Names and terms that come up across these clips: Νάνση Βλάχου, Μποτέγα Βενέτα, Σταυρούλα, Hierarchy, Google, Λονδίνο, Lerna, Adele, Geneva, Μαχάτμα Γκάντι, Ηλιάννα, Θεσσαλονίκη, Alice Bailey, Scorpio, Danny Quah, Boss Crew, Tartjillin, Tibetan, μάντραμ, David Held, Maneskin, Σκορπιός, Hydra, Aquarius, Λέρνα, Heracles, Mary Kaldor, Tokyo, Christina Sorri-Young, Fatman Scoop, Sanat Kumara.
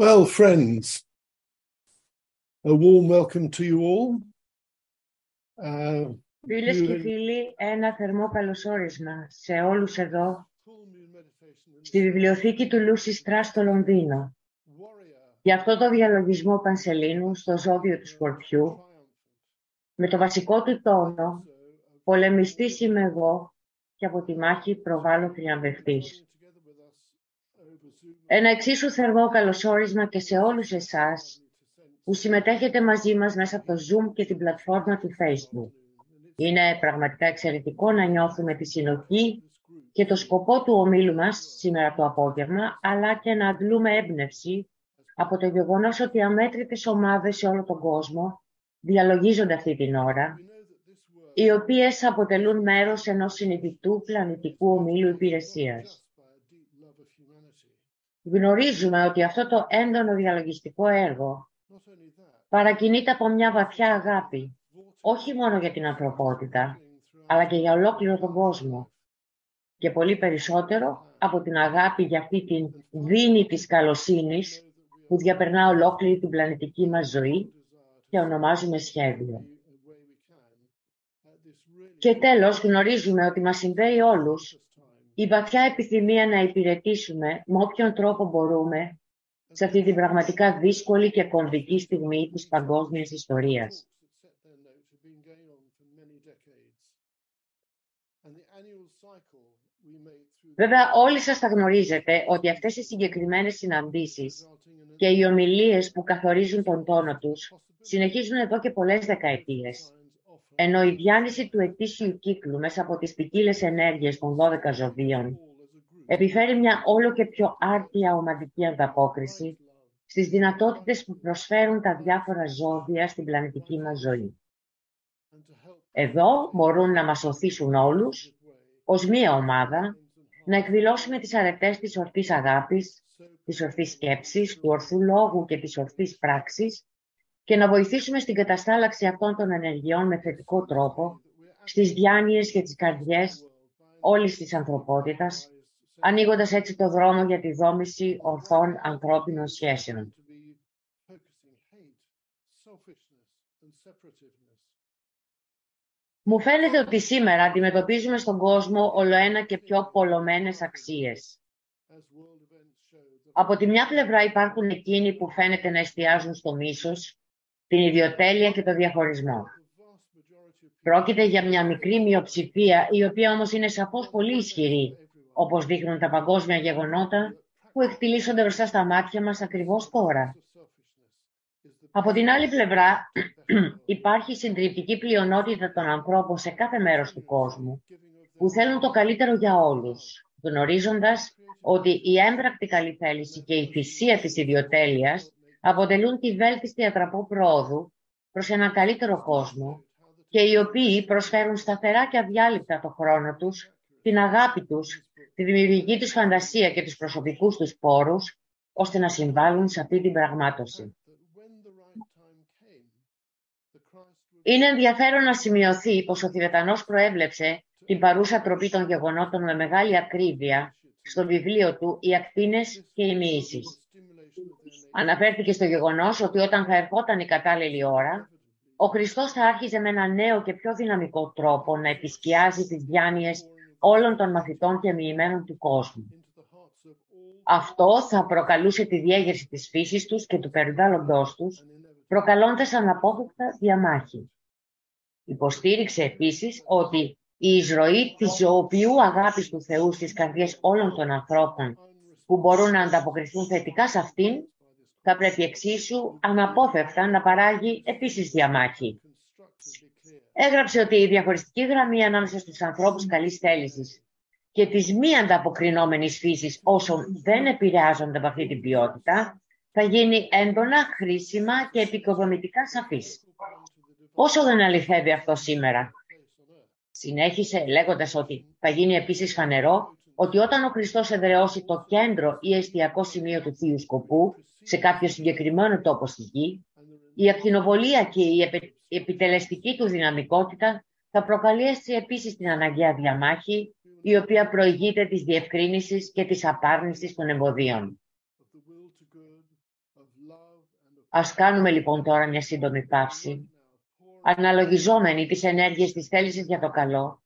Well, friends, a warm welcome to you all. Φίλες και φίλοι, ένα θερμό καλωσόρισμα σε όλους εδώ, στη βιβλιοθήκη του Lucy Straw στο Λονδίνο. Για αυτό το διαλογισμό Πανσελήνου στο ζώδιο του Σκορπιού, με το βασικό του τόνο, πολεμιστής είμαι εγώ και από τη μάχη προβάλλω θριαμβευτής. Ένα εξίσου θερμό καλωσόρισμα και σε όλους εσάς που συμμετέχετε μαζί μας μέσα από το Zoom και την πλατφόρμα του Facebook. Είναι πραγματικά εξαιρετικό να νιώθουμε τη συνοχή και το σκοπό του ομίλου μας σήμερα το απόγευμα, αλλά και να αντλούμε έμπνευση από το γεγονός ότι αμέτρητες ομάδες σε όλο τον κόσμο διαλογίζονται αυτή την ώρα, οι οποίες αποτελούν μέρος ενός συνειδητού πλανητικού ομίλου υπηρεσίας. Γνωρίζουμε ότι αυτό το έντονο διαλογιστικό έργο παρακινείται από μια βαθιά αγάπη, όχι μόνο για την ανθρωπότητα, αλλά και για ολόκληρο τον κόσμο. Και πολύ περισσότερο από την αγάπη για αυτή την δίνη της καλοσύνης που διαπερνά ολόκληρη την πλανητική μας ζωή και ονομάζουμε σχέδιο. Και τέλος, γνωρίζουμε ότι μας συνδέει όλους η βαθιά επιθυμία να υπηρετήσουμε με όποιον τρόπο μπορούμε σε αυτή την πραγματικά δύσκολη και κομβική στιγμή της παγκόσμιας ιστορίας. Βέβαια, όλοι σας θα γνωρίζετε ότι αυτές οι συγκεκριμένες συναντήσεις και οι ομιλίες που καθορίζουν τον τόνο τους συνεχίζουν εδώ και πολλές δεκαετίες, ενώ η διάνυση του ετήσιου κύκλου μέσα από τις ποικίλες ενέργειες των 12 ζωδίων επιφέρει μια όλο και πιο άρτια ομαδική ανταπόκριση στις δυνατότητες που προσφέρουν τα διάφορα ζώδια στην πλανητική μας ζωή. Εδώ μπορούν να μας οθήσουν όλους, ως μία ομάδα, να εκδηλώσουμε τις αρετές της ορθής αγάπης, της ορθής σκέψης, του ορθού λόγου και της ορθής πράξης, και να βοηθήσουμε στην καταστάλαξη αυτών των ενεργειών με θετικό τρόπο στις διάνοιες και τις καρδιές όλης της ανθρωπότητας, ανοίγοντας έτσι το δρόμο για τη δόμηση ορθών ανθρώπινων σχέσεων. Μου φαίνεται ότι σήμερα αντιμετωπίζουμε στον κόσμο ολοένα και πιο πολλωμένες αξίες. Από τη μια πλευρά υπάρχουν εκείνοι που φαίνεται να εστιάζουν στο μίσος, την ιδιοτέλεια και το διαχωρισμό. Πρόκειται για μια μικρή μειοψηφία, η οποία όμως είναι σαφώς πολύ ισχυρή, όπως δείχνουν τα παγκόσμια γεγονότα που εκτιλήσονται μπροστά στα μάτια μας ακριβώς τώρα. Από την άλλη πλευρά, υπάρχει συντριπτική πλειονότητα των ανθρώπων σε κάθε μέρος του κόσμου, που θέλουν το καλύτερο για όλους, γνωρίζοντας ότι η έμπρακτη καλή θέληση και η θυσία της ιδιοτέλειας αποτελούν τη βέλτιστη ατραπό πρόοδου προς έναν καλύτερο κόσμο και οι οποίοι προσφέρουν σταθερά και αδιάλειπτα το χρόνο τους, την αγάπη τους, τη δημιουργική τους φαντασία και τους προσωπικούς τους πόρους, ώστε να συμβάλλουν σε αυτή την πραγμάτωση. Είναι ενδιαφέρον να σημειωθεί πως ο Τιβετανός προέβλεψε την παρούσα τροπή των γεγονότων με μεγάλη ακρίβεια στο βιβλίο του «Οι ακτίνες και οι μοιήσεις». Αναφέρθηκε στο γεγονός ότι όταν θα ερχόταν η κατάλληλη ώρα, ο Χριστός θα άρχιζε με ένα νέο και πιο δυναμικό τρόπο να επισκιάζει τις διάνοιες όλων των μαθητών και μοιημένων του κόσμου. Αυτό θα προκαλούσε τη διέγερση της φύσης τους και του περιβάλλοντός τους, προκαλώντας αναπόφευκτα διαμάχη. Υποστήριξε επίσης ότι η εισρωή της ζωοποιού αγάπης του Θεού στις καρδιές όλων των ανθρώπων που μπορούν να ανταποκριθούν θετικά σε αυτήν, θα πρέπει εξίσου αναπόφευκτα να παράγει επίσης διαμάχη. Έγραψε ότι η διαχωριστική γραμμή ανάμεσα στους ανθρώπους καλής θέλησης και της μη ανταποκρινόμενης φύσης όσων δεν επηρεάζονται από αυτή την ποιότητα, θα γίνει έντονα, χρήσιμα και επικοδομητικά σαφής. Όσο δεν αληθεύει αυτό σήμερα, συνέχισε λέγοντας ότι θα γίνει επίσης φανερό ότι όταν ο Χριστός εδραιώσει το κέντρο ή εστιακό σημείο του θείου σκοπού σε κάποιο συγκεκριμένο τόπο στη γη, η ακτινοβολία και η επιτελεστική του δυναμικότητα θα προκαλέσει επίσης την αναγκαία διαμάχη, η οποία προηγείται της διευκρίνησης και της απάρνησης των εμποδίων. Ας κάνουμε λοιπόν τώρα μια σύντομη παύση, αναλογιζόμενοι τις ενέργειες της θέλησης για το καλό,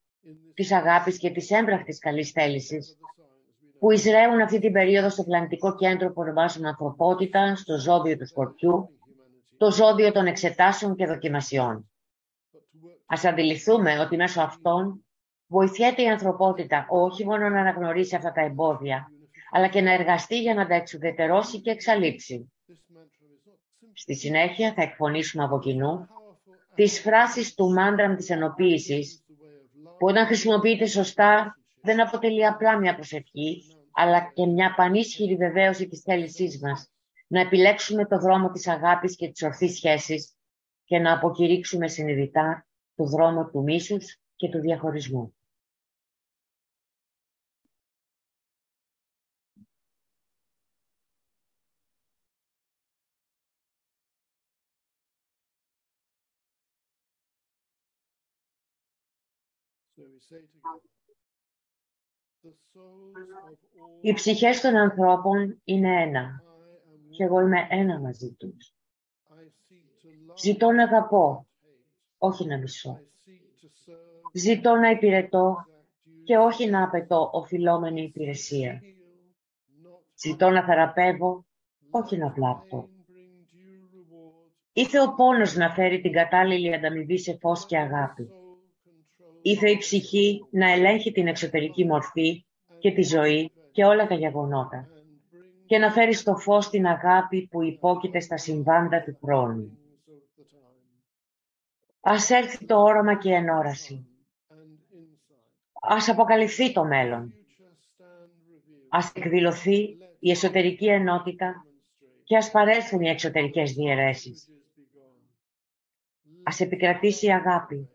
της αγάπης και της έμπρακτης καλής θέλησης, που εισραίουν αυτή την περίοδο στο πλανητικό κέντρο που ονομάζουμε ανθρωπότητα, στο ζώδιο του Σκορπιού, το ζώδιο των εξετάσεων και δοκιμασιών. Ας αντιληφθούμε ότι μέσω αυτών βοηθιέται η ανθρωπότητα όχι μόνο να αναγνωρίσει αυτά τα εμπόδια, αλλά και να εργαστεί για να τα εξουδετερώσει και εξαλείψει. Στη συνέχεια θα εκφωνήσουμε από κοινού τις φράσεις του μάντραμ της ενοποίησης, που όταν χρησιμοποιείται σωστά δεν αποτελεί απλά μια προσευχή, αλλά και μια πανίσχυρη βεβαίωση της θέλησής μας, να επιλέξουμε το δρόμο της αγάπης και της ορθής σχέσης και να αποκηρύξουμε συνειδητά το δρόμο του μίσους και του διαχωρισμού. Οι ψυχές των ανθρώπων είναι ένα και εγώ είμαι ένα μαζί τους. Ζητώ να αγαπώ, όχι να μισώ. Ζητώ να υπηρετώ και όχι να απαιτώ οφειλόμενη υπηρεσία. Ζητώ να θεραπεύω, όχι να βλάπτω. Ήθε ο πόνος να φέρει την κατάλληλη ανταμοιβή σε φως και αγάπη. Ήθε η ψυχή να ελέγχει την εξωτερική μορφή και τη ζωή και όλα τα γεγονότα και να φέρει στο φως την αγάπη που υπόκειται στα συμβάντα του χρόνου. Ας έρθει το όραμα και η ενόραση. Ας αποκαλυφθεί το μέλλον. Ας εκδηλωθεί η εσωτερική ενότητα και ας παρέλθουν οι εξωτερικές διαιρέσεις. Ας επικρατήσει η αγάπη.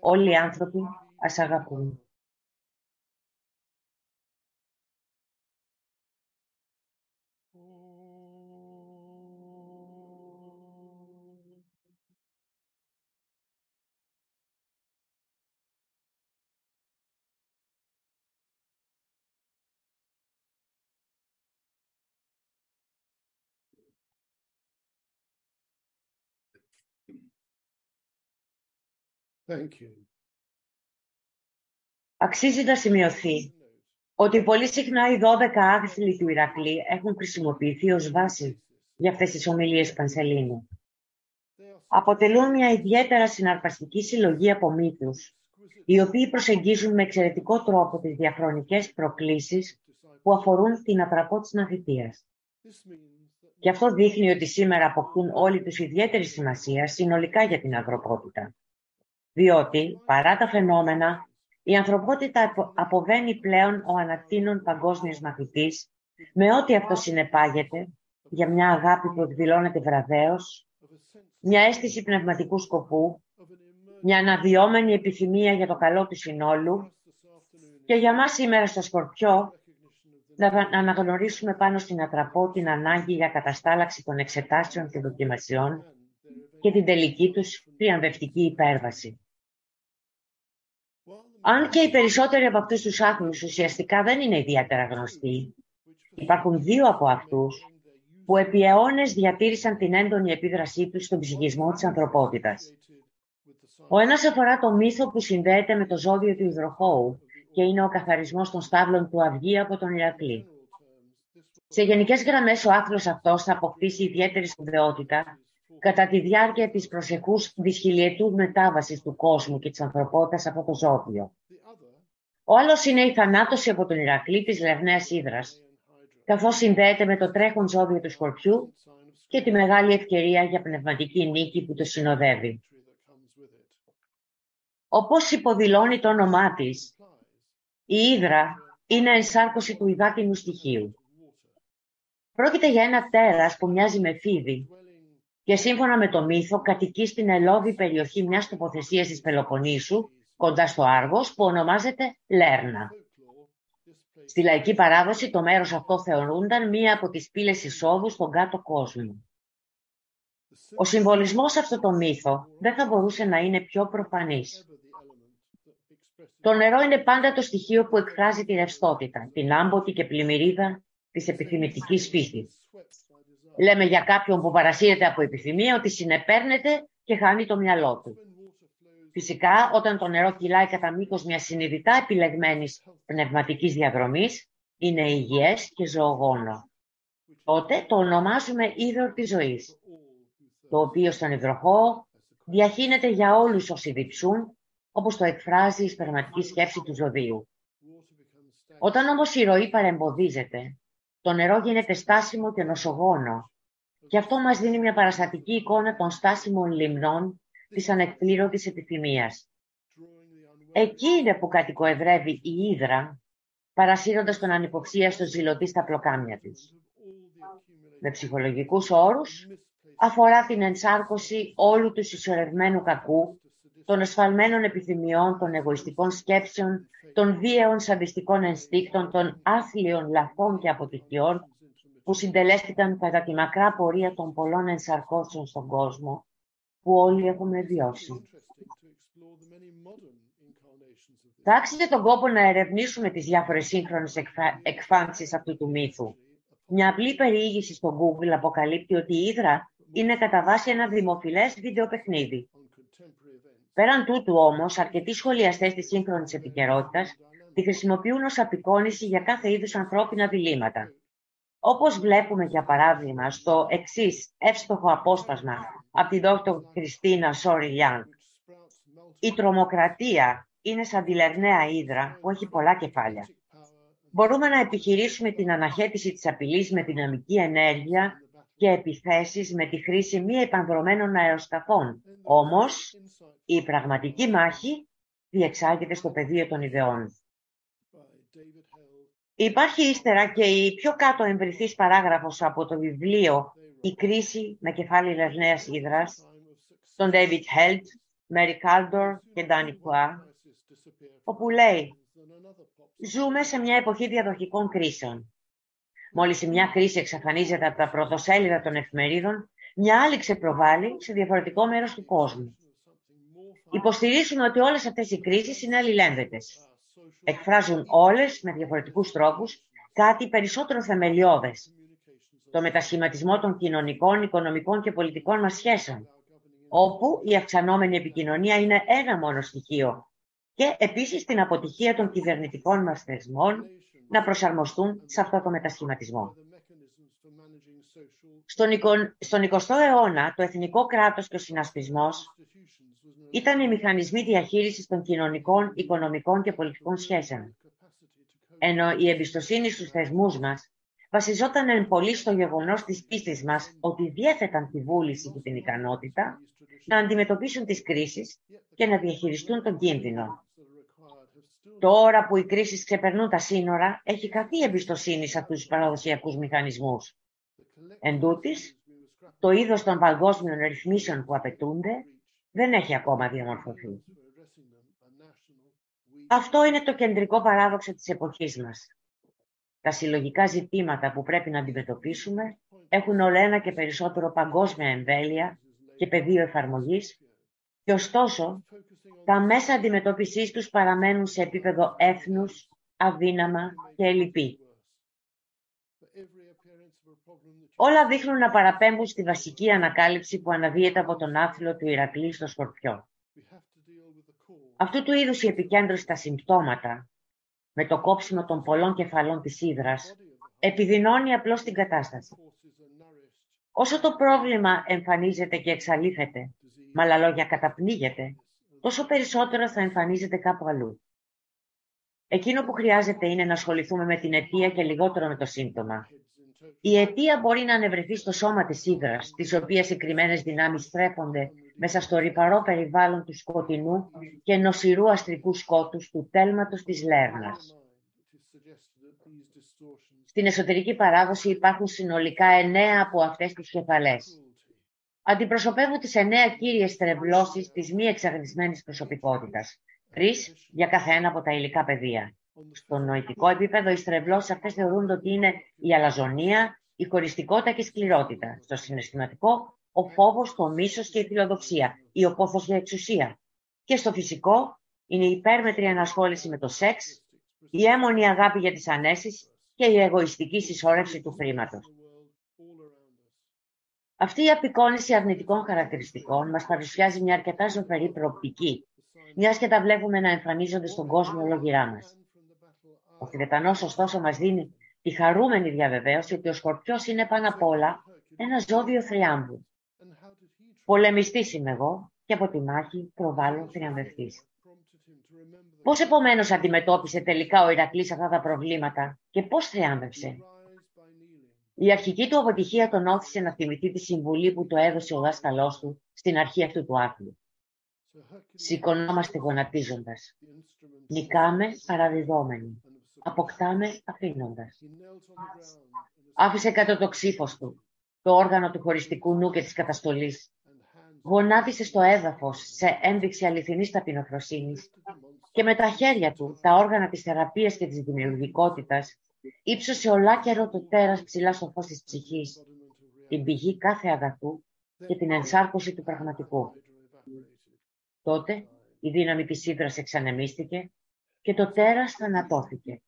Όλοι οι άνθρωποι ας αγαπούν. Thank you. Αξίζει να σημειωθεί ότι πολύ συχνά οι 12 άθλοι του Ηρακλή έχουν χρησιμοποιηθεί ως βάση για αυτές τις ομιλίες Πανσελήνου. Αποτελούν μια ιδιαίτερα συναρπαστική συλλογή από μύθους, οι οποίοι προσεγγίζουν με εξαιρετικό τρόπο τις διαχρονικές προκλήσεις που αφορούν την ατραπό της ναθητείας. Και αυτό δείχνει ότι σήμερα αποκτούν όλοι τους ιδιαίτερη σημασία συνολικά για την ανθρωπότητα. Διότι, παρά τα φαινόμενα, η ανθρωπότητα αποβαίνει πλέον ο ανατείνων παγκόσμιος μαθητής με ό,τι αυτό συνεπάγεται για μια αγάπη που εκδηλώνεται βραδέως, μια αίσθηση πνευματικού σκοπού, μια αναδυόμενη επιθυμία για το καλό του συνόλου και για μας σήμερα στο Σκορπιό να αναγνωρίσουμε πάνω στην ατραπό την ανάγκη για καταστάλαξη των εξετάσεων και δοκιμασιών και την τελική τους θριαμβευτική υπέρβαση. Αν και οι περισσότεροι από αυτούς τους άθλους ουσιαστικά δεν είναι ιδιαίτερα γνωστοί, υπάρχουν δύο από αυτούς που επί αιώνες διατήρησαν την έντονη επίδρασή τους στον ψυχισμό της ανθρωπότητας. Ο ένας αφορά το μύθο που συνδέεται με το ζώδιο του υδροχώου και είναι ο καθαρισμός των στάβλων του Αυγή από τον Ηρακλή. Σε γενικές γραμμές ο άθλος αυτός θα αποκτήσει ιδιαίτερη σπουδαιότητα κατά τη διάρκεια της προσεχούς δυσχυλιετού μετάβασης του κόσμου και της ανθρωπότητας από το ζώδιο. Ο άλλος είναι η θανάτωση από τον Ηρακλή της Λερναίας Ύδρας, καθώς συνδέεται με το τρέχον ζώδιο του Σκορπιού και τη μεγάλη ευκαιρία για πνευματική νίκη που το συνοδεύει. Όπως υποδηλώνει το όνομά της, η Ύδρα είναι ενσάρκωση του υδάτινου στοιχείου. Πρόκειται για ένα τέρας που μοιάζει με φίδι, και σύμφωνα με το μύθο κατοικεί στην ελώδη περιοχή μιας τοποθεσίας της Πελοποννήσου, κοντά στο Άργος, που ονομάζεται Λέρνα. Στη λαϊκή παράδοση το μέρος αυτό θεωρούνταν μία από τις πύλες εισόδου στον κάτω κόσμο. Ο συμβολισμός σε αυτό το μύθο δεν θα μπορούσε να είναι πιο προφανής. Το νερό είναι πάντα το στοιχείο που εκφράζει τη ρευστότητα, την άμποτη και πλημμυρίδα της επιθυμητικής φύσης. Λέμε για κάποιον που παρασύρεται από επιθυμία ότι συνεπέρνεται και χάνει το μυαλό του. Φυσικά, όταν το νερό κυλάει κατά μήκος μιας συνειδητά επιλεγμένης πνευματικής διαδρομής, είναι υγιές και ζωογόνο. Τότε το ονομάζουμε είδωρ της ζωής, το οποίο στον υδροχόο διαχύνεται για όλους όσοι διψούν, όπως το εκφράζει η σπερματική σκέψη του ζωδίου. Όταν όμως η ροή παρεμποδίζεται, το νερό γίνεται στάσιμο και νοσογόνο, και αυτό μας δίνει μια παραστατική εικόνα των στάσιμων λιμνών της ανεκπλήρωτης επιθυμίας. Εκεί είναι που κατοικοευρεύει η Ύδρα, παρασύροντας τον ανυποψίαστο ζηλωτή στα πλοκάμια της. Με ψυχολογικούς όρους, αφορά την ενσάρκωση όλου του συσσωρευμένου κακού, των εσφαλμένων επιθυμιών, των εγωιστικών σκέψεων, των βίαιων σαντιστικών ενστίκτων, των άθλιων λαθών και αποτυχιών που συντελέστηκαν κατά τη μακρά πορεία των πολλών ενσαρκώσεων στον κόσμο που όλοι έχουμε βιώσει. Θα άξιζε τον κόπο να ερευνήσουμε τις διάφορες σύγχρονες εκφάνσεις αυτού του μύθου. Μια απλή περιήγηση στο Google αποκαλύπτει ότι η Ύδρα είναι κατά βάση ένα δημοφιλές βίντεο παιχνίδι. Πέραν τούτου όμως, αρκετοί σχολιαστές της σύγχρονης επικαιρότητας τη χρησιμοποιούν ως απεικόνηση για κάθε είδους ανθρώπινα διλήμματα. Όπως βλέπουμε για παράδειγμα στο εξής εύστοχο απόσπασμα από τη δόκτωρ Christina Sorri-Young. Η τρομοκρατία είναι σαν τη λερναία ύδρα που έχει πολλά κεφάλια. Μπορούμε να επιχειρήσουμε την αναχέτηση της απειλής με δυναμική ενέργεια και επιθέσεις με τη χρήση μη επανδρομένων αεροσκαφών. Όμως, η πραγματική μάχη διεξάγεται στο πεδίο των ιδεών. Υπάρχει ύστερα και η πιο κάτω εμβριθής παράγραφος από το βιβλίο «Η κρίση με κεφάλι λερναίας ύδρας» των David Held, Mary Kaldor και Danny Quah, όπου λέει «Ζούμε σε μια εποχή διαδοχικών κρίσεων. Μόλις η μια κρίση εξαφανίζεται από τα πρωτοσέλιδα των εφημερίδων, μια άλλη ξεπροβάλλει σε διαφορετικό μέρος του κόσμου. Υποστηρίζουμε ότι όλες αυτές οι κρίσεις είναι αλληλένδετες. Εκφράζουν όλες με διαφορετικούς τρόπους κάτι περισσότερο θεμελιώδες. Το μετασχηματισμό των κοινωνικών, οικονομικών και πολιτικών μας σχέσεων, όπου η αυξανόμενη επικοινωνία είναι ένα μόνο στοιχείο και επίσης την αποτυχία των κυβερνητικών μας θεσμών να προσαρμοστούν σε αυτό το μετασχηματισμό. Στον 20ο αιώνα, το εθνικό κράτος και ο συνασπισμός ήταν οι μηχανισμοί διαχείρισης των κοινωνικών, οικονομικών και πολιτικών σχέσεων, ενώ η εμπιστοσύνη στους θεσμούς μας βασιζόταν εν πολύ στο γεγονός της πίστης μας ότι διέθεταν τη βούληση και την ικανότητα να αντιμετωπίσουν τις κρίσεις και να διαχειριστούν τον κίνδυνο. Τώρα που οι κρίσεις ξεπερνούν τα σύνορα, έχει καθεί εμπιστοσύνη σε αυτούς τους παραδοσιακούς μηχανισμούς. Εν τούτης, το είδος των παγκόσμιων ρυθμίσεων που απαιτούνται δεν έχει ακόμα διαμορφωθεί. Αυτό είναι το κεντρικό παράδοξο της εποχής μας. Τα συλλογικά ζητήματα που πρέπει να αντιμετωπίσουμε έχουν ολοένα και περισσότερο παγκόσμια εμβέλεια και πεδίο εφαρμογής, και ωστόσο, τα μέσα αντιμετώπισης τους παραμένουν σε επίπεδο έθνους, αδύναμα και ελλειπή. Όλα δείχνουν να παραπέμπουν στη βασική ανακάλυψη που αναδύεται από τον άθλο του Ηρακλή στο Σκορπιό. Αυτού του είδους η επικέντρωση στα συμπτώματα, με το κόψιμο των πολλών κεφαλών της ύδρας, επιδεινώνει απλώς την κατάσταση. Όσο το πρόβλημα εμφανίζεται και εξαλείφεται, με άλλα λόγια καταπνίγεται, τόσο περισσότερο θα εμφανίζεται κάπου αλλού. Εκείνο που χρειάζεται είναι να ασχοληθούμε με την αιτία και λιγότερο με το σύμπτωμα. Η αιτία μπορεί να ανεβρεθεί στο σώμα της ύδρας, της οποίας οι κρυμμένες δυνάμεις στρέφονται μέσα στο ρυπαρό περιβάλλον του σκοτεινού και νοσηρού αστρικού σκότους του τέλματος της Λέρνας. Στην εσωτερική παράδοση υπάρχουν συνολικά 9 από αυτές τις κεφαλές. Αντιπροσωπεύουν τις 9 κύριες τρευλώσεις της μη εξαγνισμένης προσωπικότητας, 3 για κάθε ένα από τα υλικά πεδία. Στο νοητικό επίπεδο, οι στρεβλώσεις αυτές θεωρούνται ότι είναι η αλαζονία, η χωριστικότητα και η σκληρότητα. Στο συναισθηματικό, ο φόβος, το μίσος και η φιλοδοξία, η οπόθος για εξουσία. Και στο φυσικό, είναι η υπέρμετρη ενασχόληση με το σεξ, η αίμονη αγάπη για τις ανέσεις και η εγωιστική συσσόρευση του χρήματος. Αυτή η απεικόνιση αρνητικών χαρακτηριστικών μας παρουσιάζει μια αρκετά ζωφερή προοπτική, μιας και τα βλέπουμε να εμφανίζονται στον κόσμο ολόγυρά μας. Ο Θηβετανός, ωστόσο, μας δίνει τη χαρούμενη διαβεβαίωση ότι ο Σκορπιός είναι πάνω απ' όλα ένα ζώδιο θριάμβου. Πολεμιστής είμαι εγώ και από τη μάχη προβάλλω θριαμβευτής. Πώς επομένως αντιμετώπισε τελικά ο Ηρακλής αυτά τα προβλήματα και πώς θριάμβευσε? Η αρχική του αποτυχία τον όθησε να θυμηθεί τη συμβουλή που του έδωσε ο δάσκαλός του στην αρχή αυτού του άθλου. Σηκωνόμαστε γονατίζοντας. Νικάμε παραδιδόμενοι. Αποκτάμε αφήνοντας. Άφησε κάτω το ξύφος του, το όργανο του χωριστικού νου και της καταστολής. Γονάτισε στο έδαφος σε ένδειξη αληθινής ταπεινοφροσύνης και με τα χέρια του, τα όργανα της θεραπείας και της δημιουργικότητας, ύψωσε ολάκερο το τέρας ψηλά στο φως της ψυχής, την πηγή κάθε αγαθού και την ενσάρκωση του πραγματικού. Τότε η δύναμη της Ήδρας εξανεμίστηκε και το τέρας θανατώθηκε.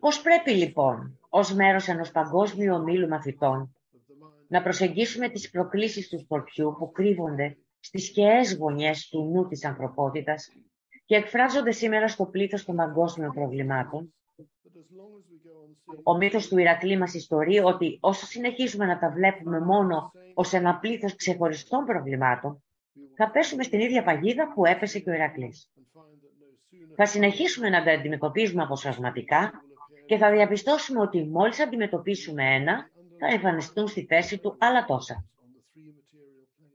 Πώς πρέπει λοιπόν, ως μέρος ενός παγκόσμιου ομίλου μαθητών, να προσεγγίσουμε τις προκλήσεις του Σκορπιού που κρύβονται στις σκαιές γωνιές του νου της ανθρωπότητας και εκφράζονται σήμερα στο πλήθος των παγκόσμιων προβλημάτων? Ο μύθος του Ηρακλή μας ιστορεί ότι όσο συνεχίζουμε να τα βλέπουμε μόνο ως ένα πλήθος ξεχωριστών προβλημάτων, θα πέσουμε στην ίδια παγίδα που έπεσε και ο Ηρακλής. Θα συνεχίσουμε να τα αντιμετωπίζουμε αποσπασματικά και θα διαπιστώσουμε ότι μόλις αντιμετωπίσουμε ένα, θα εμφανιστούν στη θέση του άλλα τόσα.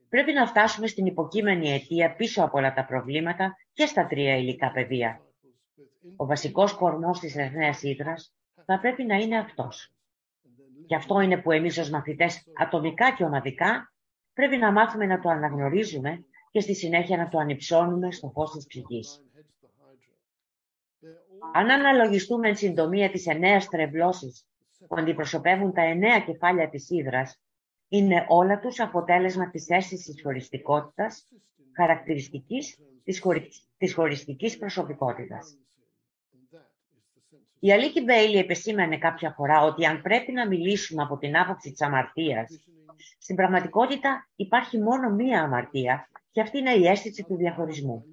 Πρέπει να φτάσουμε στην υποκείμενη αιτία πίσω από όλα τα προβλήματα και στα τρία υλικά πεδία. Ο βασικός κορμός της Ερναίας Ήδρας θα πρέπει να είναι αυτός. Και αυτό είναι που εμείς ως μαθητές ατομικά και ομαδικά πρέπει να μάθουμε να το αναγνωρίζουμε και στη συνέχεια να το ανυψώνουμε στο φως της ψυχής. Αν αναλογιστούμε εν συντομία τις 9 στρεβλώσεις που αντιπροσωπεύουν τα 9 κεφάλια της Ήδρας, είναι όλα τους αποτέλεσμα της αίσθησης χωριστικότητας, χαρακτηριστικής της χωριστικής προσωπικότητας. Η Alice Bailey επεσήμανε κάποια φορά ότι αν πρέπει να μιλήσουμε από την άποψη της αμαρτίας, στην πραγματικότητα υπάρχει μόνο μία αμαρτία και αυτή είναι η αίσθηση του διαχωρισμού.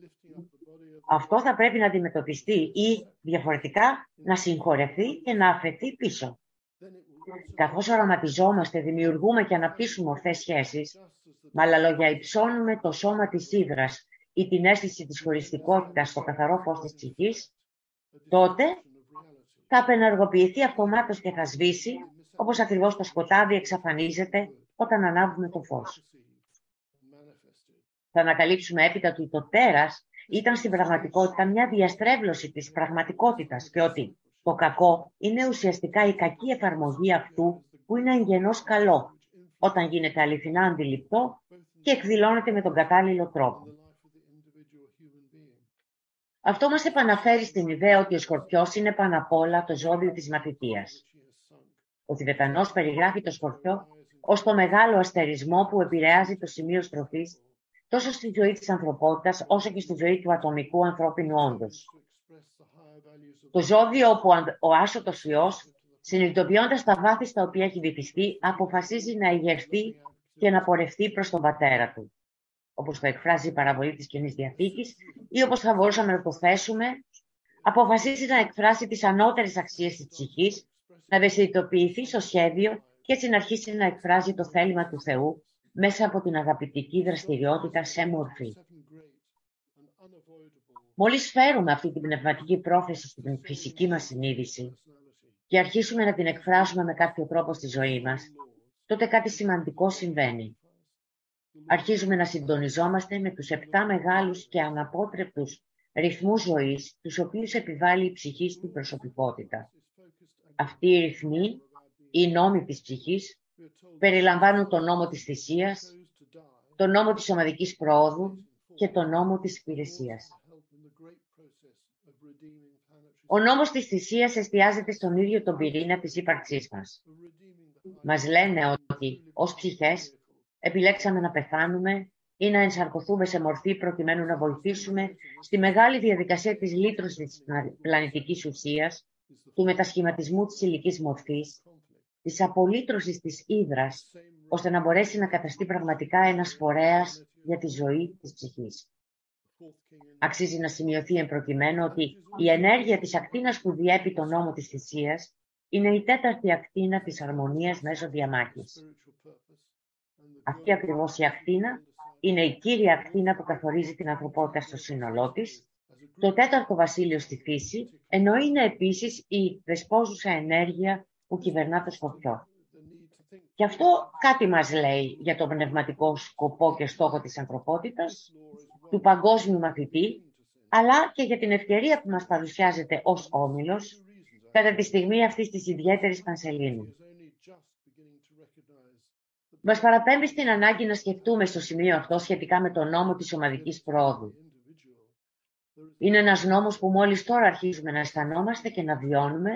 Αυτό θα πρέπει να αντιμετωπιστεί ή διαφορετικά να συγχωρευτεί και να αφαιθεί πίσω. Καθώς οραματιζόμαστε, δημιουργούμε και αναπτύσσουμε ορθές σχέσεις, με άλλα λόγια υψώνουμε το σώμα της Ήδρας ή την αίσθηση της χωριστικότητας στο καθαρό φως της ψυχής, τότε θα απενεργοποιηθεί αυτομάτως και θα σβήσει, όπως ακριβώς το σκοτάδι εξαφανίζεται όταν ανάβουμε το φως. Θα ανακαλύψουμε έπειτα ότι το τέρας ήταν στην πραγματικότητα μια διαστρέβλωση της πραγματικότητας και ότι το κακό είναι ουσιαστικά η κακή εφαρμογή αυτού που είναι εγγενώς καλό, όταν γίνεται αληθινά αντιληπτό και εκδηλώνεται με τον κατάλληλο τρόπο. Αυτό μας επαναφέρει στην ιδέα ότι ο Σκορπιός είναι πάνω απ' όλα το ζώδιο της μαθητείας. Ο Τιβετανός περιγράφει το Σκορπιό ως το μεγάλο αστερισμό που επηρεάζει το σημείο στροφής τόσο στη ζωή της ανθρωπότητας όσο και στη ζωή του ατομικού ανθρώπινου όντως. Το ζώδιο όπου ο άσωτος ιός, συνειδητοποιώντας τα βάθη στα οποία έχει βυθιστεί, αποφασίζει να ηγευτεί και να πορευτεί προς τον πατέρα του, όπως το εκφράζει η παραβολή της Καινής Διαθήκης, ή όπως θα μπορούσαμε να το θέσουμε, αποφασίζει να εκφράσει τις ανώτερες αξίες της ψυχής, να ευαισθητοποιηθεί στο σχέδιο και έτσι να αρχίσει να εκφράζει το θέλημα του Θεού μέσα από την αγαπητική δραστηριότητα σε μορφή. Μόλις φέρουμε αυτή την πνευματική πρόθεση στην φυσική μας συνείδηση και αρχίσουμε να την εκφράσουμε με κάποιο τρόπο στη ζωή μας, τότε κάτι σημαντικό συμβαίνει. Αρχίζουμε να συντονιζόμαστε με τους 7 μεγάλους και αναπότρεπτους ρυθμούς ζωής, τους οποίους επιβάλλει η ψυχή στην προσωπικότητα. Αυτοί οι ρυθμοί, οι νόμοι της ψυχής, περιλαμβάνουν τον νόμο της θυσίας, τον νόμο της ομαδικής προόδου και τον νόμο της υπηρεσίας. Ο νόμος της θυσίας εστιάζεται στον ίδιο τον πυρήνα της ύπαρξής μας. Μας λένε ότι, ως ψυχές, επιλέξαμε να πεθάνουμε ή να ενσαρκωθούμε σε μορφή προκειμένου να βοηθήσουμε στη μεγάλη διαδικασία της λύτρωσης της πλανητικής ουσίας, του μετασχηματισμού της υλικής μορφής, της απολύτρωσης της ύδρας, ώστε να μπορέσει να καταστεί πραγματικά ένας φορέας για τη ζωή της ψυχής. Αξίζει να σημειωθεί εμπροκειμένου ότι η ενέργεια της ακτίνας που διέπει τον νόμο της θυσίας είναι η τέταρτη ακτίνα της αρμονίας μέσω διαμάχης. Αυτή ακριβώς η ακτίνα είναι η κύρια ακτίνα που καθορίζει την ανθρωπότητα στο σύνολό της, το τέταρτο βασίλειο στη φύση, ενώ είναι επίσης η δεσπόζουσα ενέργεια που κυβερνά το Σκορπιό. Και αυτό κάτι μας λέει για τον πνευματικό σκοπό και στόχο της ανθρωπότητας, του παγκόσμιου μαθητή, αλλά και για την ευκαιρία που μας παρουσιάζεται ως όμιλος κατά τη στιγμή αυτής της ιδιαίτερης Πανσελήνου. Μας παραπέμπει στην ανάγκη να σκεφτούμε στο σημείο αυτό σχετικά με τον νόμο της ομαδικής προόδου. Είναι ένας νόμος που μόλις τώρα αρχίζουμε να αισθανόμαστε και να βιώνουμε,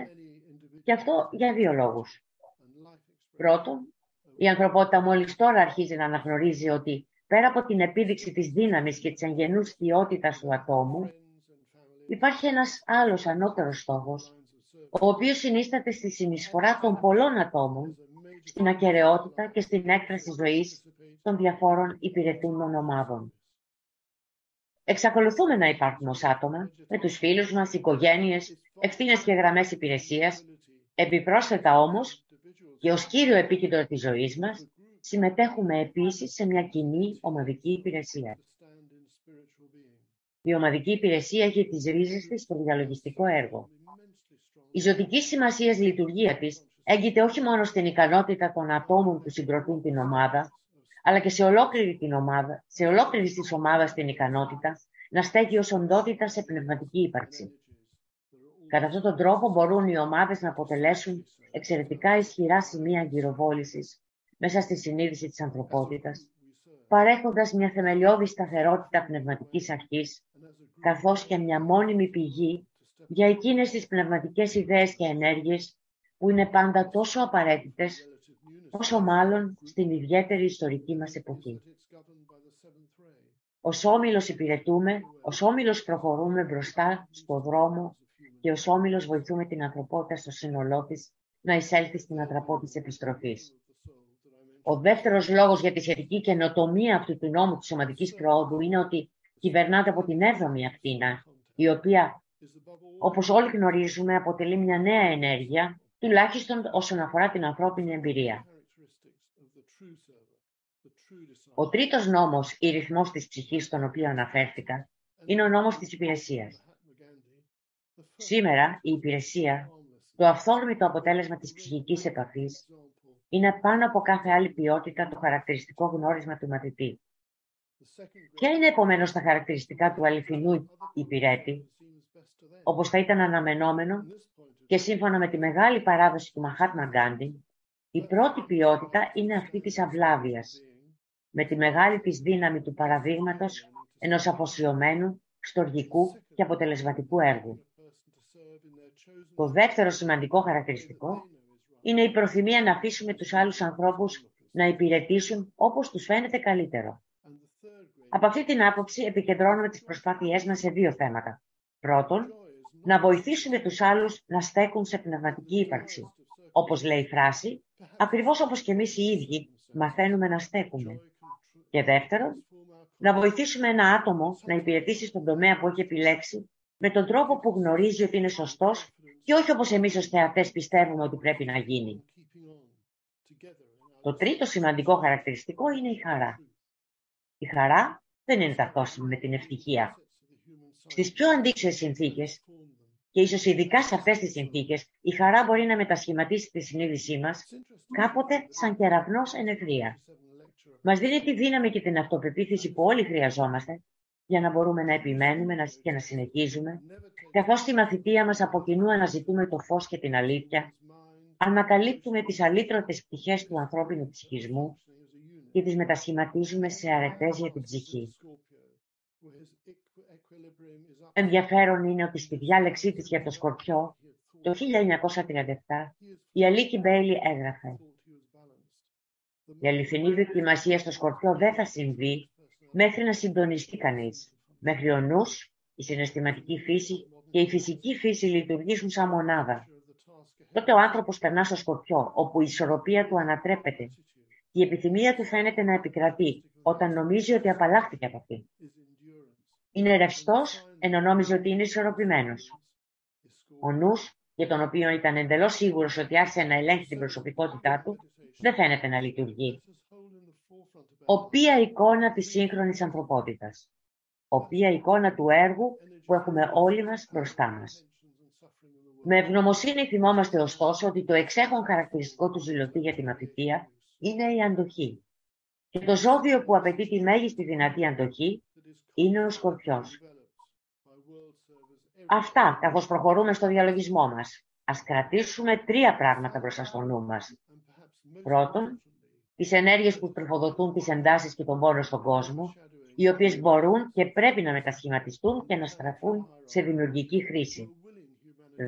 και αυτό για δύο λόγους. Πρώτον, η ανθρωπότητα μόλις τώρα αρχίζει να αναγνωρίζει ότι πέρα από την επίδειξη της δύναμης και της εγγενούς ποιότητας του ατόμου, υπάρχει ένας άλλος ανώτερος στόχος, ο οποίος συνίσταται στη συνεισφορά των πολλών ατόμων, στην ακεραιότητα και στην έκφραση ζωής των διαφόρων υπηρετούμενων ομάδων. Εξακολουθούμε να υπάρχουν ως άτομα, με τους φίλους μας, οικογένειες, ευθύνες και γραμμές υπηρεσίας, επιπρόσθετα όμως, και ως κύριο επίκεντρο της ζωής μας, συμμετέχουμε επίσης σε μια κοινή ομαδική υπηρεσία. Η ομαδική υπηρεσία έχει τις ρίζες της στο διαλογιστικό έργο. Η ζωτική σημασίας λειτουργία της έγκυται όχι μόνο στην ικανότητα των ατόμων που συγκροτούν την ομάδα, αλλά και σε ολόκληρη της ομάδας την ικανότητα να στέκει ως οντότητα σε πνευματική ύπαρξη. Κατά αυτόν τον τρόπο μπορούν οι ομάδες να αποτελέσουν εξαιρετικά ισχυρά σημεία γυροβόλησης μέσα στη συνείδηση της ανθρωπότητας, παρέχοντας μια θεμελιώδη σταθερότητα πνευματικής αρχής, καθώς και μια μόνιμη πηγή για εκείνες τις πνευματικές ιδέες και ενέργειες που είναι πάντα τόσο απαραίτητες, όσο μάλλον στην ιδιαίτερη ιστορική μας εποχή. Ως όμιλος υπηρετούμε, ως όμιλος προχωρούμε μπροστά στο δρόμο και ως όμιλος βοηθούμε την ανθρωπότητα στο σύνολό της να εισέλθει στην ατραπό της επιστροφής. Ο δεύτερος λόγος για τη σχετική καινοτομία αυτού του νόμου της σωματικής προόδου είναι ότι κυβερνάται από την 7η ακτίνα, η οποία, όπως όλοι γνωρίζουμε, αποτελεί μια νέα ενέργεια, τουλάχιστον όσον αφορά την ανθρώπινη εμπειρία. Ο τρίτος νόμος ή ρυθμός της ψυχής, στον οποίο αναφέρθηκα, είναι ο νόμος της υπηρεσίας. Σήμερα η υπηρεσία, το αυθόρμητο αποτέλεσμα της ψυχικής επαφής, είναι πάνω από κάθε άλλη ποιότητα το χαρακτηριστικό γνώρισμα του μαθητή. Ποια είναι επομένως τα χαρακτηριστικά του αληθινού υπηρέτη, όπως θα ήταν αναμενόμενο και σύμφωνα με τη μεγάλη παράδοση του Μαχάτμα Γκάντι, η πρώτη ποιότητα είναι αυτή της αυλάβειας, με τη μεγάλη της δύναμη του παραδείγματος ενός αφοσιωμένου, στοργικού και αποτελεσματικού έργου. Το δεύτερο σημαντικό χαρακτηριστικό είναι η προθυμία να αφήσουμε τους άλλους ανθρώπους να υπηρετήσουν όπως τους φαίνεται καλύτερο. Από αυτή την άποψη επικεντρώνουμε τις προσπάθειές μας σε δύο θέματα. Πρώτον, να βοηθήσουμε τους άλλους να στέκουν σε πνευματική ύπαρξη. Όπως λέει η φράση, ακριβώς όπως και εμείς οι ίδιοι μαθαίνουμε να στέκουμε. Και δεύτερον, να βοηθήσουμε ένα άτομο να υπηρετήσει στον τομέα που έχει επιλέξει με τον τρόπο που γνωρίζει ότι είναι σωστός και όχι όπως εμείς ως θεατές πιστεύουμε ότι πρέπει να γίνει. Το τρίτο σημαντικό χαρακτηριστικό είναι η χαρά. Η χαρά δεν είναι ταυτόσιμη με την ευτυχία. Στις πιο αντίξωες συνθήκες, και ίσως ειδικά σε αυτές τις συνθήκες, η χαρά μπορεί να μετασχηματίσει τη συνείδησή μας κάποτε σαν κεραυνός εν αιθρία. Μας δίνει τη δύναμη και την αυτοπεποίθηση που όλοι χρειαζόμαστε για να μπορούμε να επιμένουμε και να συνεχίζουμε, καθώς στη μαθητεία μας από κοινού αναζητούμε το φως και την αλήθεια, ανακαλύπτουμε τις αλήτρωτες πτυχές του ανθρώπινου ψυχισμού και τις μετασχηματίζουμε σε αρετές για την ψυχή. Ενδιαφέρον είναι ότι στη διάλεξή της για το Σκορπιό, το 1937, η Alice Bailey έγραφε «Η αληθινή δοκιμασία στο Σκορπιό δεν θα συμβεί μέχρι να συντονιστεί κανείς, μέχρι ο νους, η συναισθηματική φύση και η φυσική φύση λειτουργήσουν σαν μονάδα. τότε ο άνθρωπος περνά στο Σκορπιό, όπου η ισορροπία του ανατρέπεται και η επιθυμία του φαίνεται να επικρατεί, όταν νομίζει ότι απαλλάχθηκε από αυτή. Είναι ρευστός, ενώ νόμιζε ότι είναι ισορροπημένος. Ο νους, για τον οποίο ήταν εντελώς σίγουρος ότι άρχισε να ελέγχει την προσωπικότητά του, δεν φαίνεται να λειτουργεί. Οποία εικόνα της σύγχρονης ανθρωπότητας. Οποία εικόνα του έργου που έχουμε όλοι μας μπροστά μας. Με ευγνωμοσύνη θυμόμαστε ωστόσο ότι το εξέχον χαρακτηριστικό του ζηλωτή για την απειθία είναι η αντοχή. Και το ζώδιο που απαιτεί τη μέγιστη δυνατή αντοχή είναι ο Σκορπιός. Αυτά, καθώς προχωρούμε στο διαλογισμό μας, ας κρατήσουμε τρία πράγματα μπροστά στο νου μας. Πρώτον, τις ενέργειες που τροφοδοτούν τις εντάσεις και τον πόνο στον κόσμο, οι οποίες μπορούν και πρέπει να μετασχηματιστούν και να στραφούν σε δημιουργική χρήση.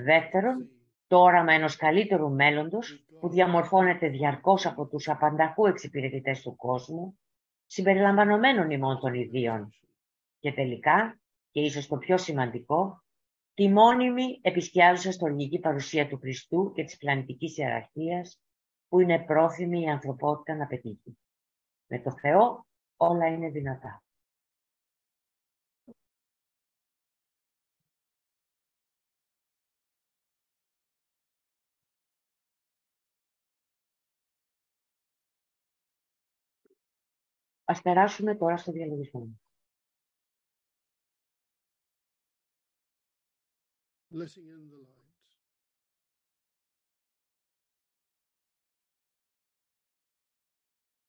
Δεύτερον, το όραμα ενός καλύτερου μέλλοντος που διαμορφώνεται διαρκώς από τους απανταχού εξυπηρετητές του κόσμου, συμπεριλαμβανομένων ημών των ιδίων. Και τελικά, και ίσως το πιο σημαντικό, τη μόνιμη επισκιάζουσα στοργική παρουσία του Χριστού και της πλανητικής ιεραρχίας, που είναι πρόθυμη η ανθρωπότητα να πετύχει. Με το Θεό όλα είναι δυνατά. Ας περάσουμε τώρα στο διαλογισμό.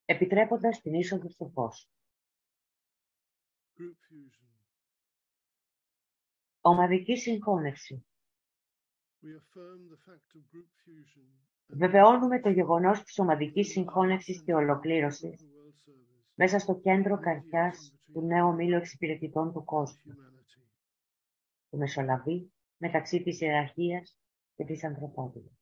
Επιτρέποντας την είσοδο στο φως. Ομαδική συγχώνευση. Βεβαιώνουμε το γεγονός της ομαδικής συγχώνευσης και ολοκλήρωσης μέσα στο κέντρο καρδιάς του νέου ομίλου εξυπηρετητών του κόσμου, που μεσολαβεί μεταξύ της ιεραρχίας και της ανθρωπότητας.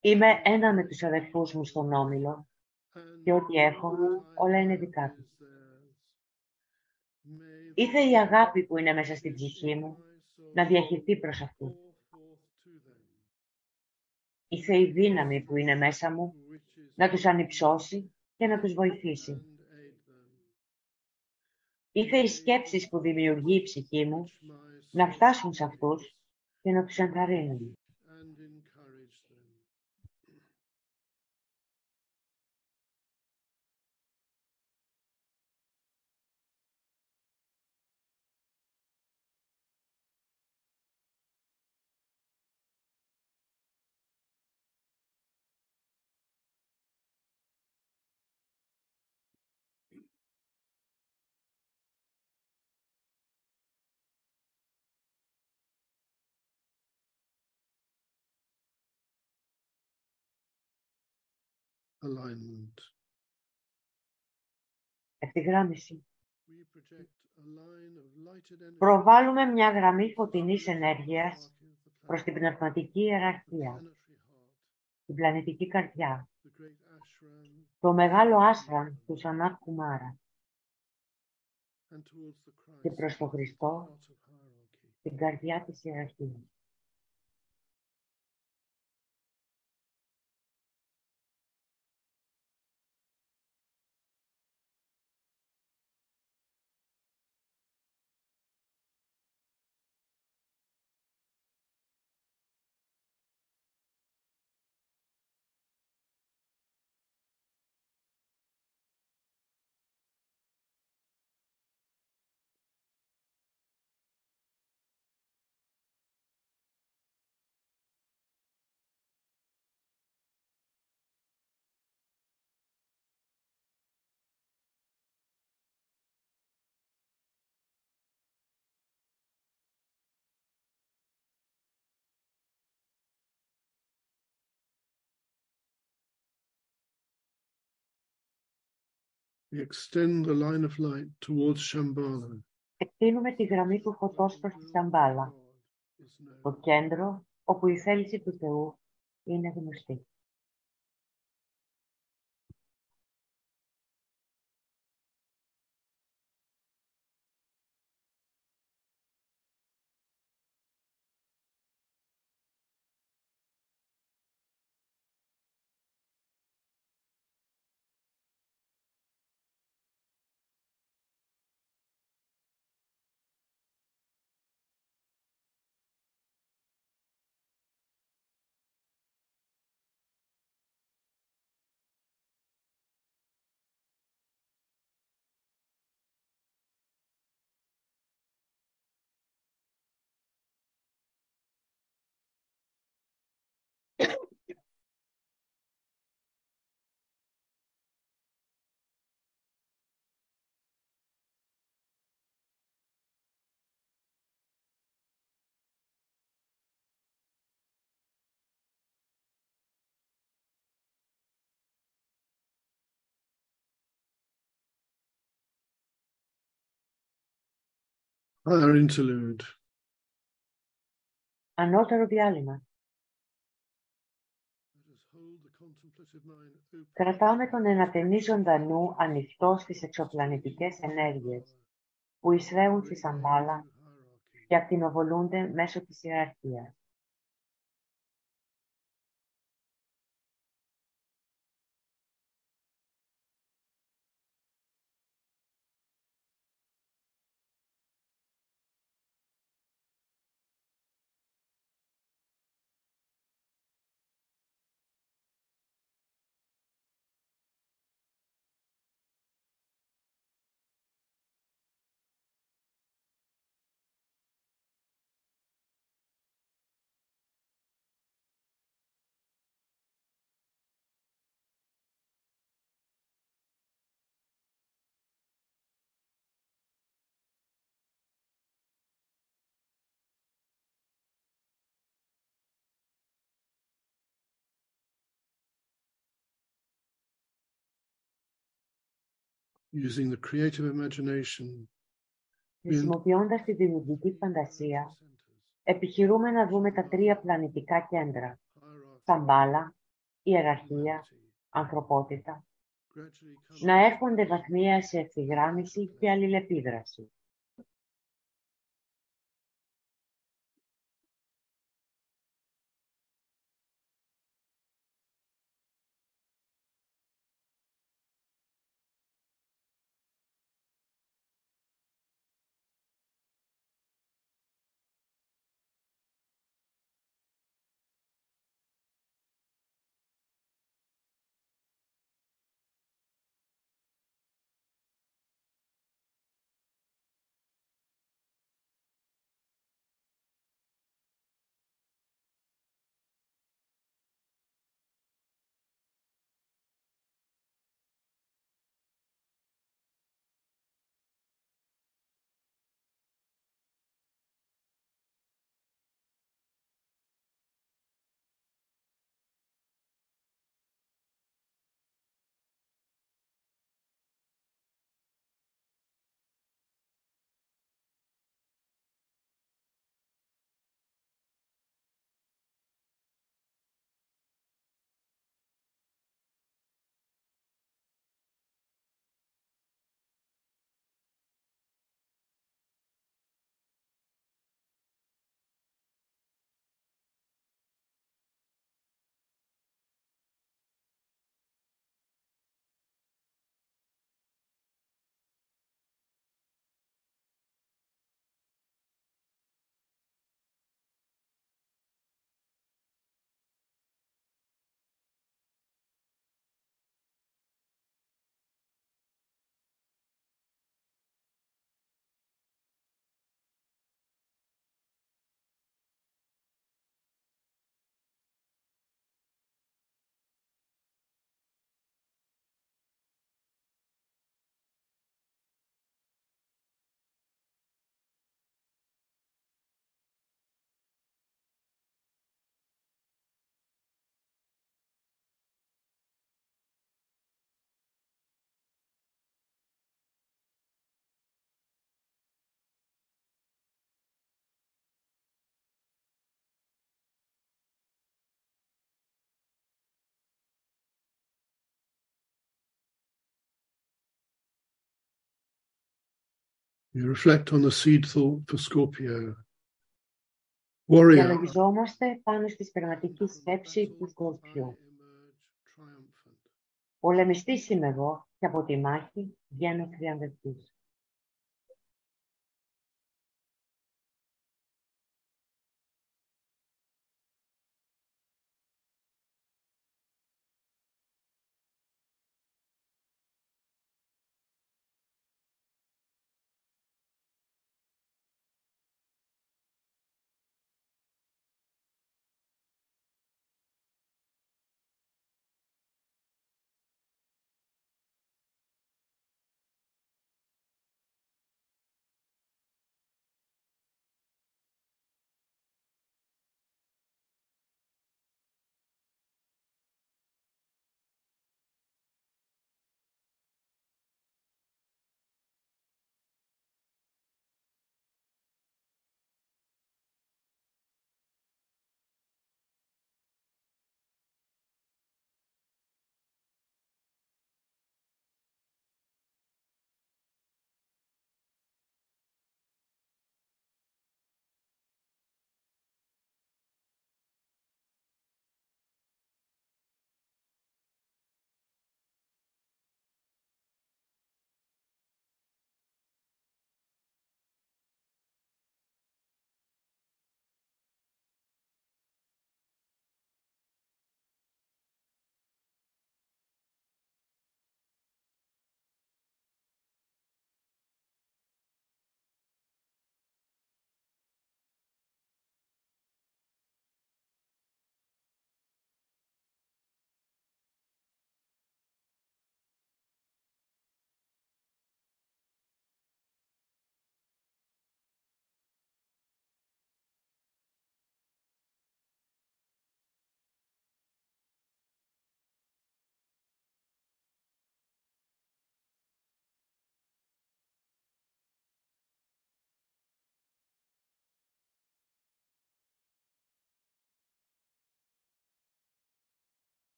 Είμαι ένα με τους αδερφούς μου στον όμιλο και ό,τι έχω όλα είναι δικά του. Ήθε η αγάπη που είναι μέσα στην ψυχή μου να διαχειριστεί προς αυτού. Ήθε η δύναμη που είναι μέσα μου να τους ανυψώσει και να τους βοηθήσει. Ήθε οι σκέψεις που δημιουργεί η ψυχή μου να φτάσουν σε αυτούς και να τους ενθαρρύνουν. Ευθυγράμμιση. Προβάλλουμε μια γραμμή φωτεινής ενέργειας προς την πνευματική ιεραρχία, την πλανητική καρδιά, το μεγάλο άσραν του Σανάτ Κουμάρα και προς τον Χριστό, την καρδιά της ιεραρχίας. Εκτείνουμε τη γραμμή του φωτός προς τη Σαμπάλα, το κέντρο όπου η θέληση του Θεού είναι γνωστή. Other interlude. Ανώτερο διάλειμμα. Κρατάμε τον ενατενή ζωντανού ανοιχτό στις εξωπλανητικές ενέργειες που εισραίουν στη Σαμπάλα και ακτινοβολούνται μέσω της ιεραρχίας. Using the creative imagination. Χρησιμοποιώντας τη δημιουργική φαντασία, επιχειρούμε να δούμε τα τρία πλανητικά κέντρα, Σαμπάλα, ιεραρχία, ανθρωπότητα, να έρχονται βαθμία σε ευθυγράμμιση και αλληλεπίδραση. You reflect on the seed thought for Scorpio. Warrior. Διαλογιζόμαστε πάνω στη σπερματική σκέψη του Σκορπιού. Πολεμιστής είμαι εγώ και από τη μάχη βγαίνω τριαμβευτής.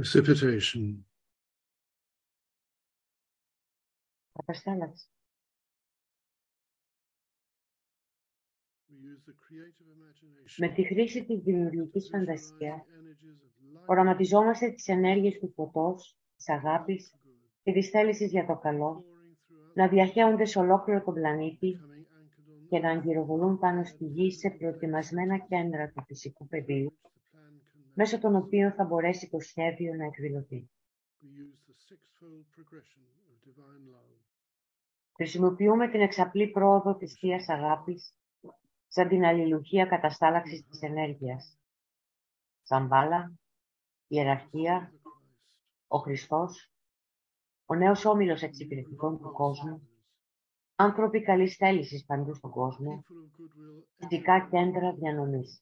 Precipitation. Απεστάλαξη. Με τη χρήση της δημιουργικής φαντασίας, οραματιζόμαστε τις ενέργειες του φωτός, της αγάπης και της θέλησης για το καλό, να διαχέονται σε ολόκληρο τον πλανήτη και να αγκυροβολούν πάνω στη γη σε προετοιμασμένα κέντρα του φυσικού πεδίου, μέσω των οποίων θα μπορέσει το σχέδιο να εκδηλωθεί. Χρησιμοποιούμε την εξαπλή πρόοδο της θείας αγάπης σαν την αλληλουχία καταστάλαξης της ενέργειας. Σαμπάλα, Ιεραρχία, ο Χριστός, ο νέος όμιλος εξυπηρετικών του κόσμου, άνθρωποι καλής θέλησης παντού στον κόσμο, φυσικά κέντρα διανομής.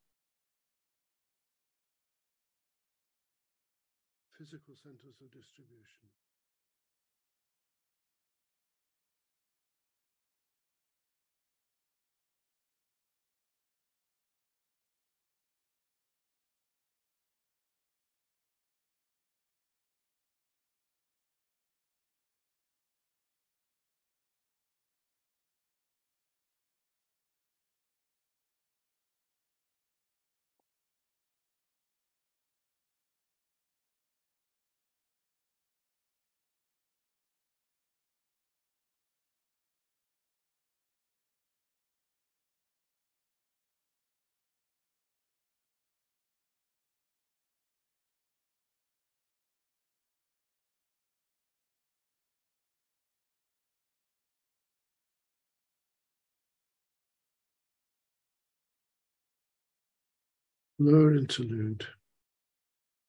Lower interlude.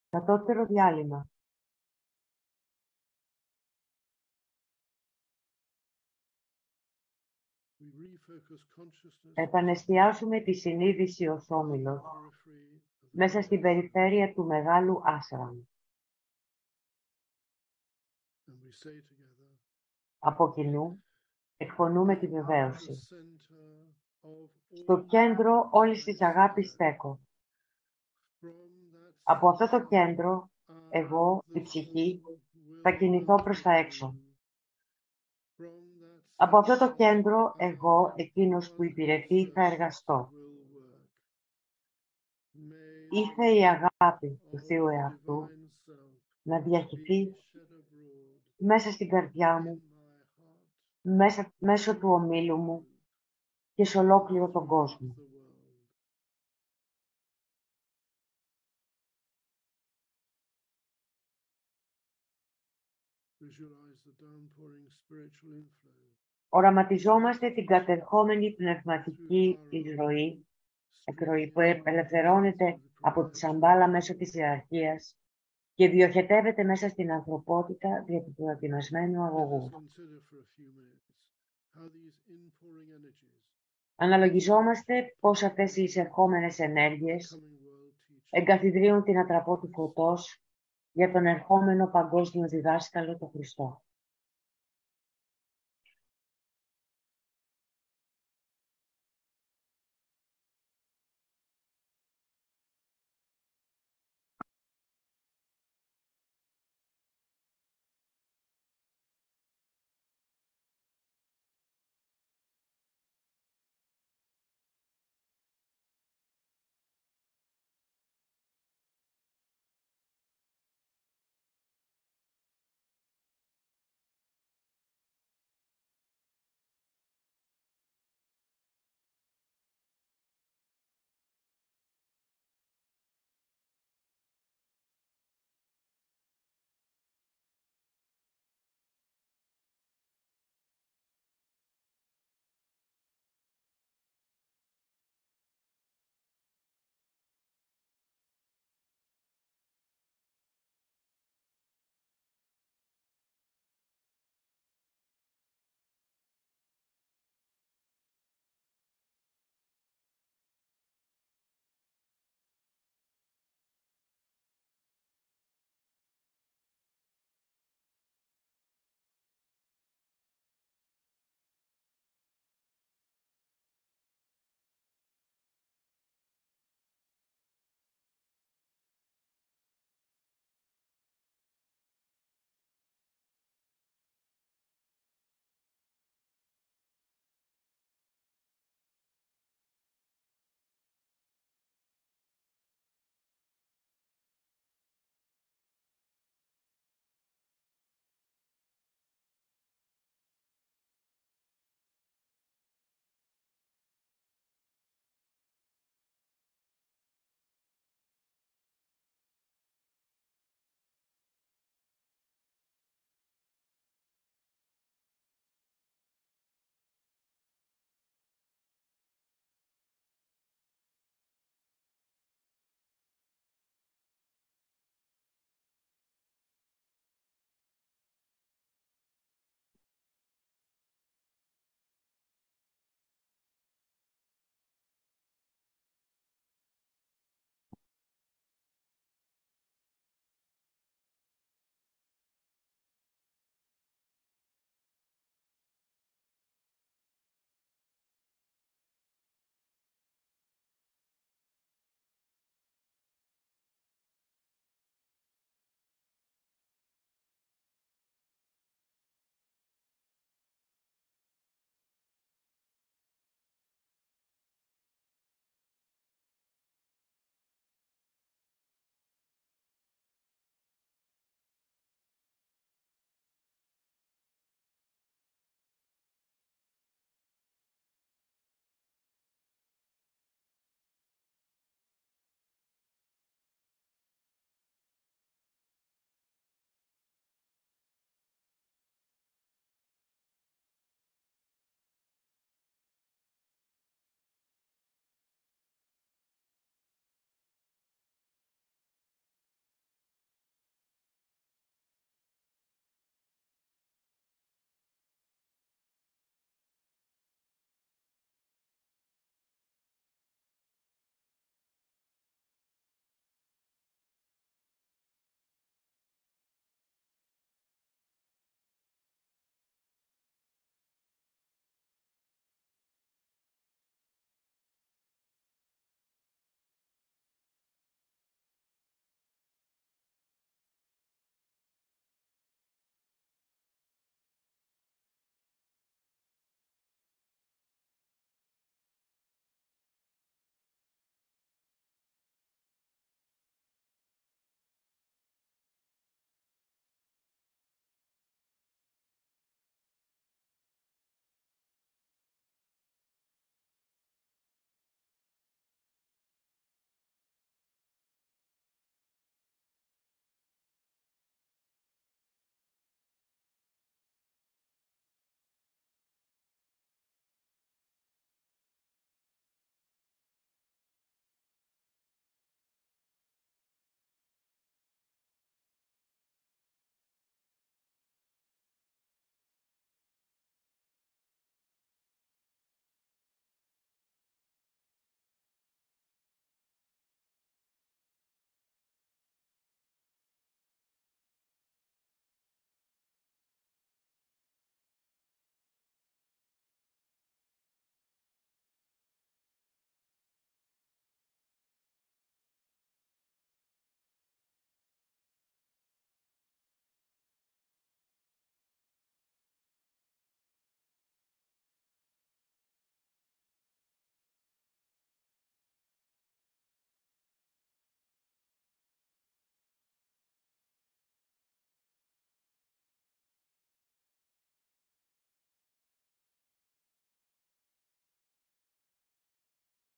Κατώτερο διάλειμμα. Επανεστιάσουμε τη συνείδηση ως όμιλος μέσα στην περιφέρεια του μεγάλου άσραμ. Από κοινού εκφωνούμε τη βεβαίωση. Στο κέντρο όλης της αγάπης στέκω. Από αυτό το κέντρο, εγώ, η ψυχή, θα κινηθώ προς τα έξω. Από αυτό το κέντρο, εγώ, εκείνος που υπηρετεί, θα εργαστώ. Ήθε η αγάπη του Θείου εαυτού να διαχυθεί μέσα στην καρδιά μου, μέσω του ομίλου μου και σε ολόκληρο τον κόσμο. Οραματιζόμαστε την κατερχόμενη πνευματική εισρωή που απελευθερώνεται από τη Σαμπάλα μέσω της Ιεραρχίας και διοχετεύεται μέσα στην ανθρωπότητα δια του προετοιμασμένου αγωγού. Αναλογιζόμαστε πώς αυτές οι εισερχόμενες ενέργειες εγκαθιδρύουν την ατραπό του φωτός για τον ερχόμενο παγκόσμιο διδάσκαλο, τον Χριστό.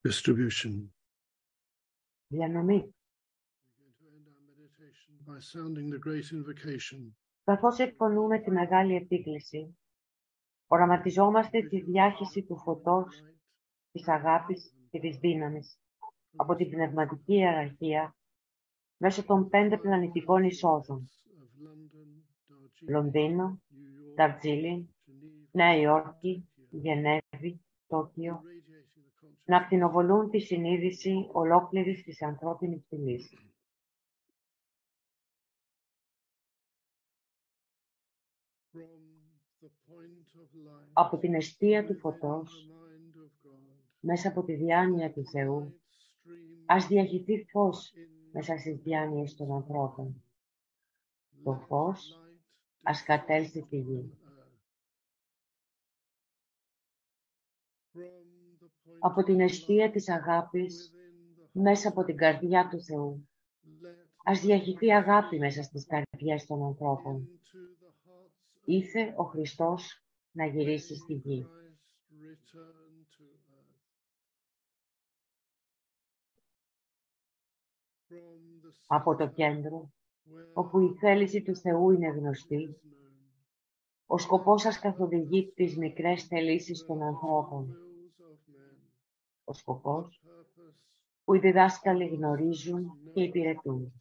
distribution. Διανομή. By sounding the great invocation. Καθώς εκφωνούμε τη μεγάλη επίκληση, οραματιζόμαστε τη διάχυση του φωτός, της αγάπης και της δύναμης από την πνευματική ιεραρχία μέσω των 5 πλανητικών ισόζων. Λονδίνο, Ταρτζίλιν, Νέα Υόρκη, Γενέβη, Τόκιο, να ακτινοβολούν τη συνείδηση ολόκληρης της ανθρώπινης φυλής. Από την εστία του φωτός, μέσα από τη διάνοια του Θεού, ας διαχυθεί φως μέσα στις διάνοιες των ανθρώπων. Το φως ας κατέλθει τη γη. Από την αιστεία της αγάπης, μέσα από την καρδιά του Θεού, ας διαχυθεί αγάπη μέσα στις καρδιές των ανθρώπων. Ήθε ο Χριστός να γυρίσει στη γη. Από το κέντρο, όπου η θέληση του Θεού είναι γνωστή, ο σκοπός σας καθοδηγεί τις μικρές θελήσεις των ανθρώπων. Ο σκοπός που οι διδάσκαλοι γνωρίζουν και υπηρετούν.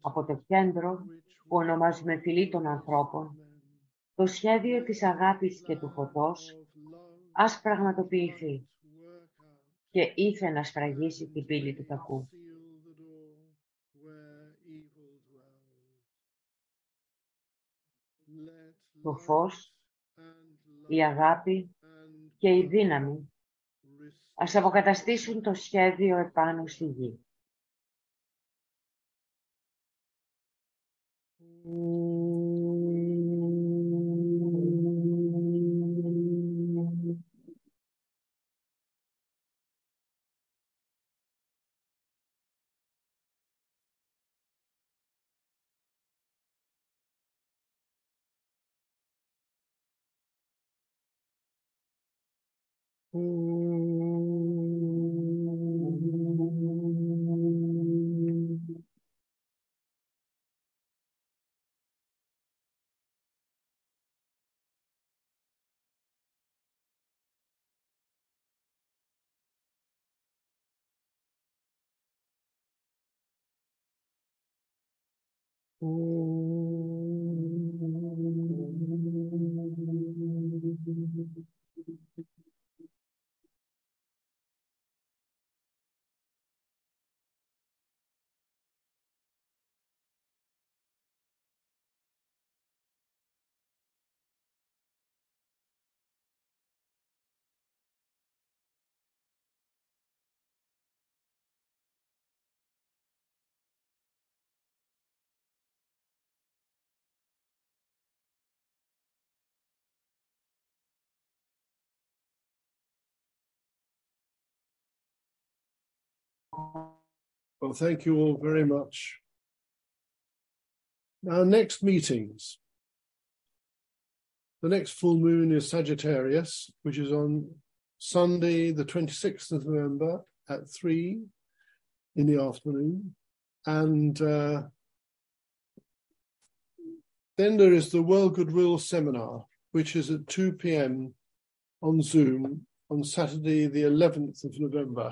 Από το κέντρο που ονομάζουμε φυλή των ανθρώπων, το σχέδιο της αγάπης και του φωτός ας πραγματοποιηθεί και ήθε να σφραγίσει την πύλη του κακού. Το φως, η αγάπη και η δύναμη ας αποκαταστήσουν το σχέδιο επάνω στη γη. Well, thank you all very much. Our next meetings. The next full moon is Sagittarius, which is on Sunday, the 26th of November at 3 in the afternoon. And then there is the World Goodwill Seminar, which is at 2 p.m. on Zoom on Saturday, the 11th of November.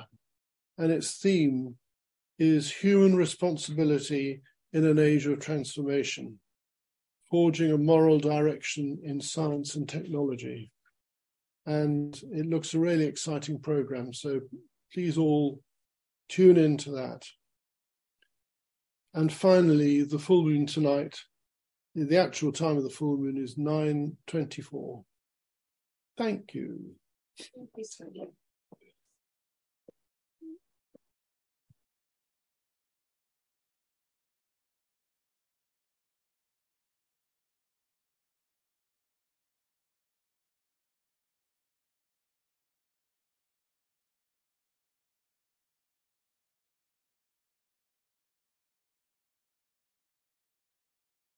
And its theme is Human Responsibility in an Age of Transformation, Forging a Moral Direction in Science and Technology. And it looks a really exciting program, so please all tune in to that. And finally, the full moon tonight, the actual time of the full moon is 9:24. Thank you. Thank you so much.